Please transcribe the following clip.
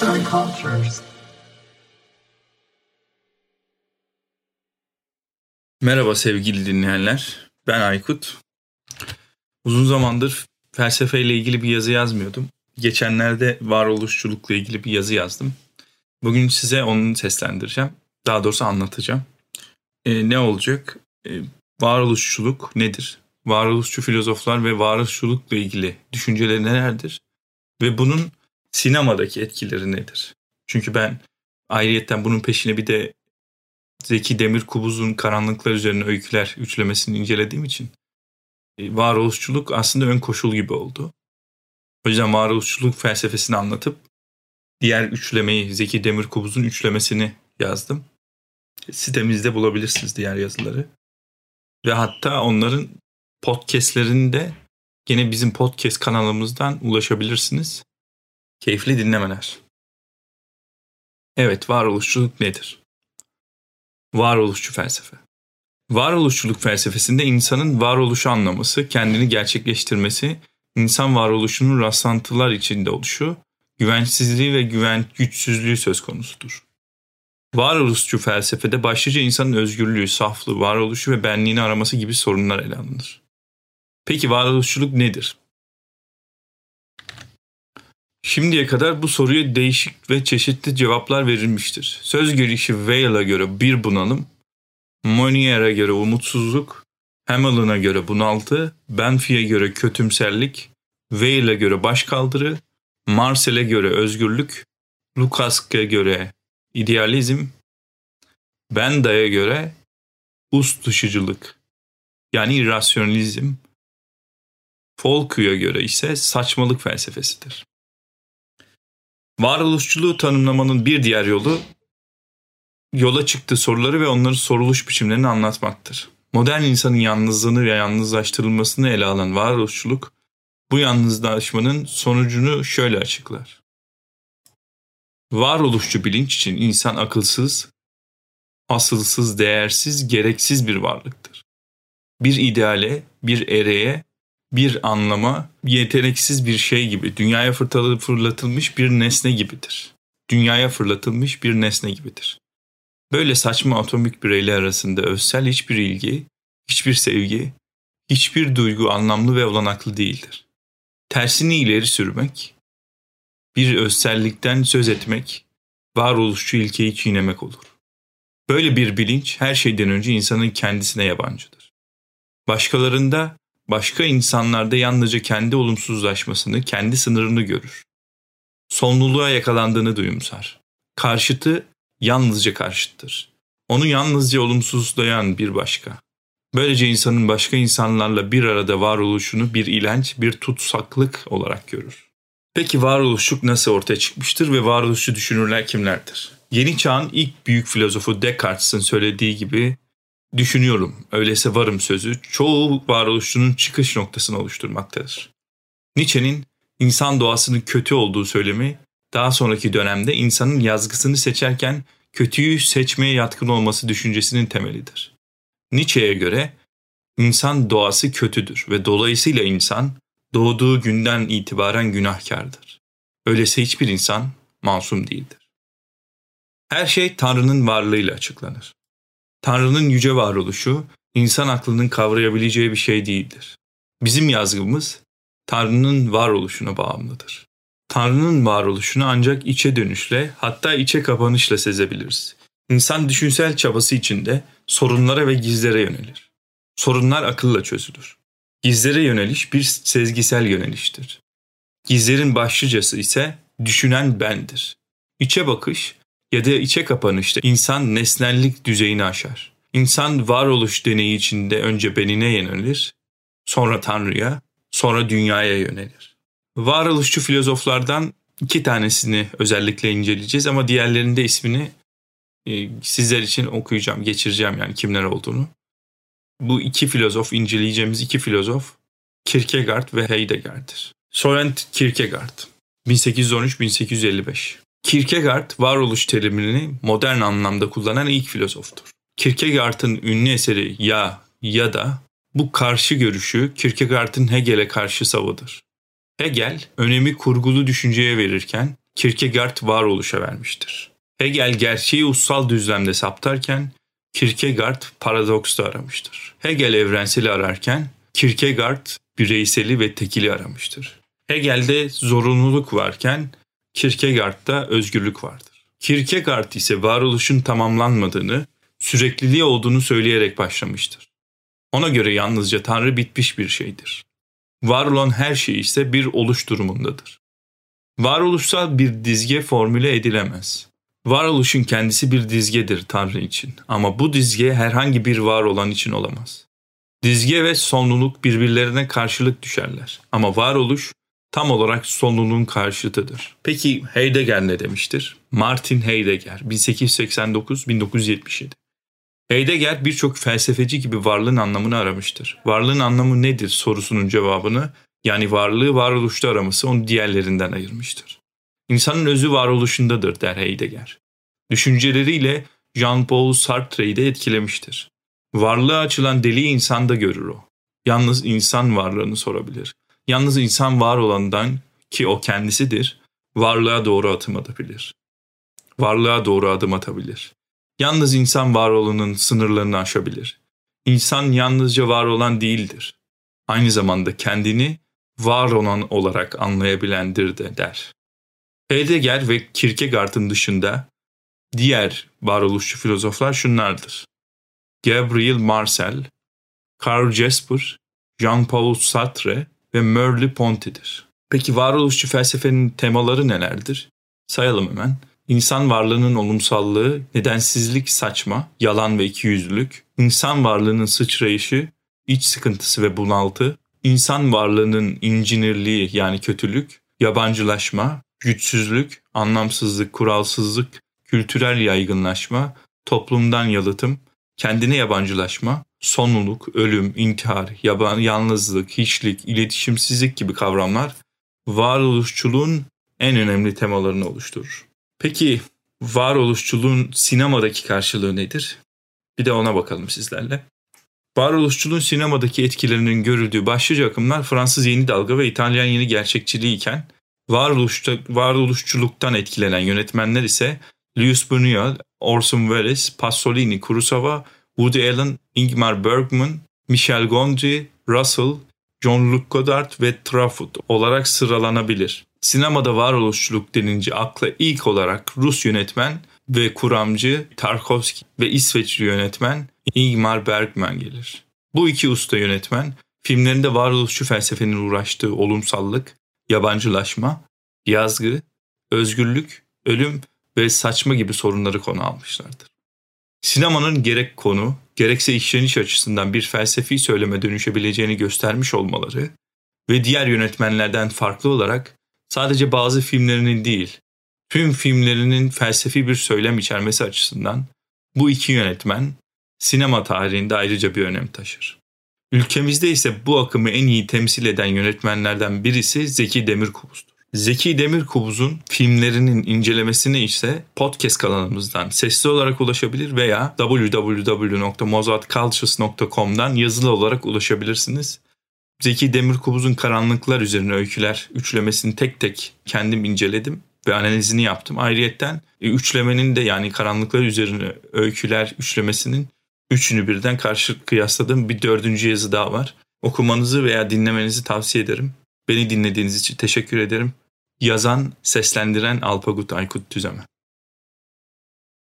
Books and Cultures. Merhaba sevgili dinleyenler. Ben Aykut. Uzun zamandır felsefeyle ilgili bir yazı yazmıyordum. Geçenlerde varoluşçulukla ilgili bir yazı yazdım. Bugün size onu seslendireceğim. Daha doğrusu anlatacağım. Ne olacak? Varoluşçuluk nedir? Varoluşçu filozoflar ve varoluşçulukla ilgili düşünceleri nelerdir? Ve bunun sinemadaki etkileri nedir? Çünkü ben ayrıyetten bunun peşine bir de Zeki Demirkubuz'un Karanlıklar Üzerine Öyküler Üçlemesini incelediğim için varoluşçuluk aslında ön koşul gibi oldu. O yüzden varoluşçuluk felsefesini anlatıp diğer üçlemeyi, Zeki Demirkubuz'un üçlemesini yazdım. Sitemizde bulabilirsiniz diğer yazıları. Ve hatta onların podcastlerini de gene bizim podcast kanalımızdan ulaşabilirsiniz. Keyifli dinlemeler. Evet, varoluşçuluk nedir? Varoluşçu felsefe. Varoluşçuluk felsefesinde insanın varoluşu anlaması, kendini gerçekleştirmesi, insan varoluşunun rastlantılar içinde oluşu, güvensizliği ve güçsüzlüğü söz konusudur. Varoluşçu felsefede başlıca insanın özgürlüğü, saflığı, varoluşu ve benliğini araması gibi sorunlar ele alınır. Peki varoluşçuluk nedir? Şimdiye kadar bu soruya değişik ve çeşitli cevaplar verilmiştir. Söz gelişi Weill'a göre bir bunalım, Monier'e göre umutsuzluk, Hamel'ına göre bunaltı, Benfi'ye göre kötümserlik, Weill'e göre başkaldırı, Marcel'e göre özgürlük, Lukács'a göre idealizm, Banda'ya göre ust dışıcılık yani irrasyonalizm, Foucault'a göre ise saçmalık felsefesidir. Varoluşçuluğu tanımlamanın bir diğer yolu, yola çıktığı soruları ve onların soruluş biçimlerini anlatmaktır. Modern insanın yalnızlığını ve yalnızlaştırılmasını ele alan varoluşçuluk, bu yalnızlaşmanın sonucunu şöyle açıklar. Varoluşçu bilinç için insan akılsız, asılsız, değersiz, gereksiz bir varlıktır. Bir ideale, bir ereğe, bir anlama, yeteneksiz bir şey gibi, dünyaya fırlatılmış bir nesne gibidir. Böyle saçma atomik bireyler arasında özsel hiçbir ilgi, hiçbir sevgi, hiçbir duygu anlamlı ve olanaklı değildir. Tersini ileri sürmek, bir özsellikten söz etmek, varoluşçu ilkeyi çiğnemek olur. Böyle bir bilinç her şeyden önce insanın kendisine yabancıdır. Başka insanlarda yalnızca kendi olumsuzlaşmasını, kendi sınırını görür. Sonluluğa yakalandığını duyumsar. Karşıtı yalnızca karşıttır. Onu yalnızca olumsuzlayan bir başka. Böylece insanın başka insanlarla bir arada varoluşunu bir ilenç, bir tutsaklık olarak görür. Peki varoluşluk nasıl ortaya çıkmıştır ve varoluşçu düşünürler kimlerdir? Yeni çağın ilk büyük filozofu Descartes'in söylediği gibi, "Düşünüyorum, öyleyse varım" sözü çoğu varoluşçunun çıkış noktasını oluşturmaktadır. Nietzsche'nin insan doğasının kötü olduğu söylemi, daha sonraki dönemde insanın yazgısını seçerken kötüyü seçmeye yatkın olması düşüncesinin temelidir. Nietzsche'ye göre insan doğası kötüdür ve dolayısıyla insan doğduğu günden itibaren günahkardır. Öyleyse hiçbir insan masum değildir. Her şey Tanrı'nın varlığıyla açıklanır. Tanrı'nın yüce varoluşu, insan aklının kavrayabileceği bir şey değildir. Bizim yazgımız, Tanrı'nın varoluşuna bağımlıdır. Tanrı'nın varoluşunu ancak içe dönüşle, hatta içe kapanışla sezebiliriz. İnsan düşünsel çabası içinde sorunlara ve gizlere yönelir. Sorunlar akılla çözülür. Gizlere yöneliş bir sezgisel yöneliştir. Gizlerin başlıcası ise düşünen bendir. İçe bakış ya da içe kapanışta insan nesnellik düzeyini aşar. İnsan varoluş deneyi içinde önce benine yönelir, sonra Tanrı'ya, sonra dünyaya yönelir. Varoluşçu filozoflardan iki tanesini özellikle inceleyeceğiz ama diğerlerinin de ismini sizler için okuyacağım, geçireceğim yani kimler olduğunu. Bu iki filozof, inceleyeceğimiz iki filozof Kierkegaard ve Heidegger'dir. Søren Kierkegaard, 1813-1855. Kierkegaard, varoluş terimini modern anlamda kullanan ilk filozoftur. Kierkegaard'ın ünlü eseri Ya da bu karşı görüşü Kierkegaard'ın Hegel'e karşı savıdır. Hegel, önemi kurgulu düşünceye verirken Kierkegaard varoluşa vermiştir. Hegel gerçeği ussal düzlemde saptarken Kierkegaard paradoksta aramıştır. Hegel evrenseli ararken Kierkegaard bireyseli ve tekili aramıştır. Hegel'de zorunluluk varken Kierkegaard'da özgürlük vardır. Kierkegaard ise varoluşun tamamlanmadığını, sürekliliği olduğunu söyleyerek başlamıştır. Ona göre yalnızca Tanrı bitmiş bir şeydir. Var olan her şey ise bir oluş durumundadır. Varoluşsal bir dizge formüle edilemez. Varoluşun kendisi bir dizgedir Tanrı için ama bu dizge herhangi bir var olan için olamaz. Dizge ve sonluluk birbirlerine karşılık düşerler ama varoluş tam olarak sonluluğun karşıtıdır. Peki Heidegger ne demiştir? Martin Heidegger 1889-1977. Heidegger birçok felsefeci gibi varlığın anlamını aramıştır. Varlığın anlamı nedir sorusunun cevabını, yani varlığı varoluşta araması onu diğerlerinden ayırmıştır. İnsanın özü varoluşundadır der Heidegger. Düşünceleriyle Jean-Paul Sartre'yi de etkilemiştir. Varlığa açılan deliği insanda görür o. Yalnız insan varlığını sorabilir. Yalnız insan var olandan, ki o kendisidir, varlığa doğru adım atabilir. Varlığa doğru adım atabilir. Yalnız insan var olanın sınırlarını aşabilir. İnsan yalnızca var olan değildir. Aynı zamanda kendini var olan olarak anlayabilendir de der. Heidegger ve Kierkegaard'ın dışında diğer varoluşçu filozoflar şunlardır: Gabriel Marcel, Karl Jaspers, Jean-Paul Sartre ve Merle Ponte'dir. Peki varoluşçu felsefenin temaları nelerdir? Sayalım hemen. İnsan varlığının olumsallığı, nedensizlik, saçma, yalan ve ikiyüzlülük, insan varlığının sıçrayışı, iç sıkıntısı ve bunaltı, insan varlığının incinirliği yani kötülük, yabancılaşma, güçsüzlük, anlamsızlık, kuralsızlık, kültürel yaygınlaşma, toplumdan yalıtım, kendine yabancılaşma, sonluluk, ölüm, intihar, yalnızlık, hiçlik, iletişimsizlik gibi kavramlar varoluşçuluğun en önemli temalarını oluşturur. Peki varoluşçuluğun sinemadaki karşılığı nedir? Bir de ona bakalım sizlerle. Varoluşçuluğun sinemadaki etkilerinin görüldüğü başlıca akımlar Fransız yeni dalga ve İtalyan yeni gerçekçiliği iken varoluşçuluktan etkilenen yönetmenler ise Luis Buñuel, Orson Welles, Pasolini, Kurosawa, Woody Allen, Ingmar Bergman, Michel Gondry, Russell, John Luke Goddard ve Truffaut olarak sıralanabilir. Sinemada varoluşçuluk denince akla ilk olarak Rus yönetmen ve kuramcı Tarkovski ve İsveçli yönetmen Ingmar Bergman gelir. Bu iki usta yönetmen filmlerinde varoluşçu felsefenin uğraştığı olumsallık, yabancılaşma, yazgı, özgürlük, ölüm ve saçma gibi sorunları konu almışlardır. Sinemanın gerek konu, gerekse işleniş açısından bir felsefi söyleme dönüşebileceğini göstermiş olmaları ve diğer yönetmenlerden farklı olarak sadece bazı filmlerinin değil, tüm filmlerinin felsefi bir söylem içermesi açısından bu iki yönetmen sinema tarihinde ayrıca bir önem taşır. Ülkemizde ise bu akımı en iyi temsil eden yönetmenlerden birisi Zeki Demirkubuz'dur. Zeki Demirkubuz'un filmlerinin incelemesine ise podcast kanalımızdan sesli olarak ulaşabilir veya www.mozartcultures.com'dan yazılı olarak ulaşabilirsiniz. Zeki Demirkubuz'un Karanlıklar Üzerine Öyküler Üçlemesini tek tek kendim inceledim ve analizini yaptım. Ayrıyeten üçlemenin de, yani Karanlıklar Üzerine Öyküler Üçlemesinin üçünü birden karşılıklı kıyasladığım bir dördüncü yazı daha var. Okumanızı veya dinlemenizi tavsiye ederim. Beni dinlediğiniz için teşekkür ederim. Yazan, seslendiren Alpagut Aykut Tüzeme.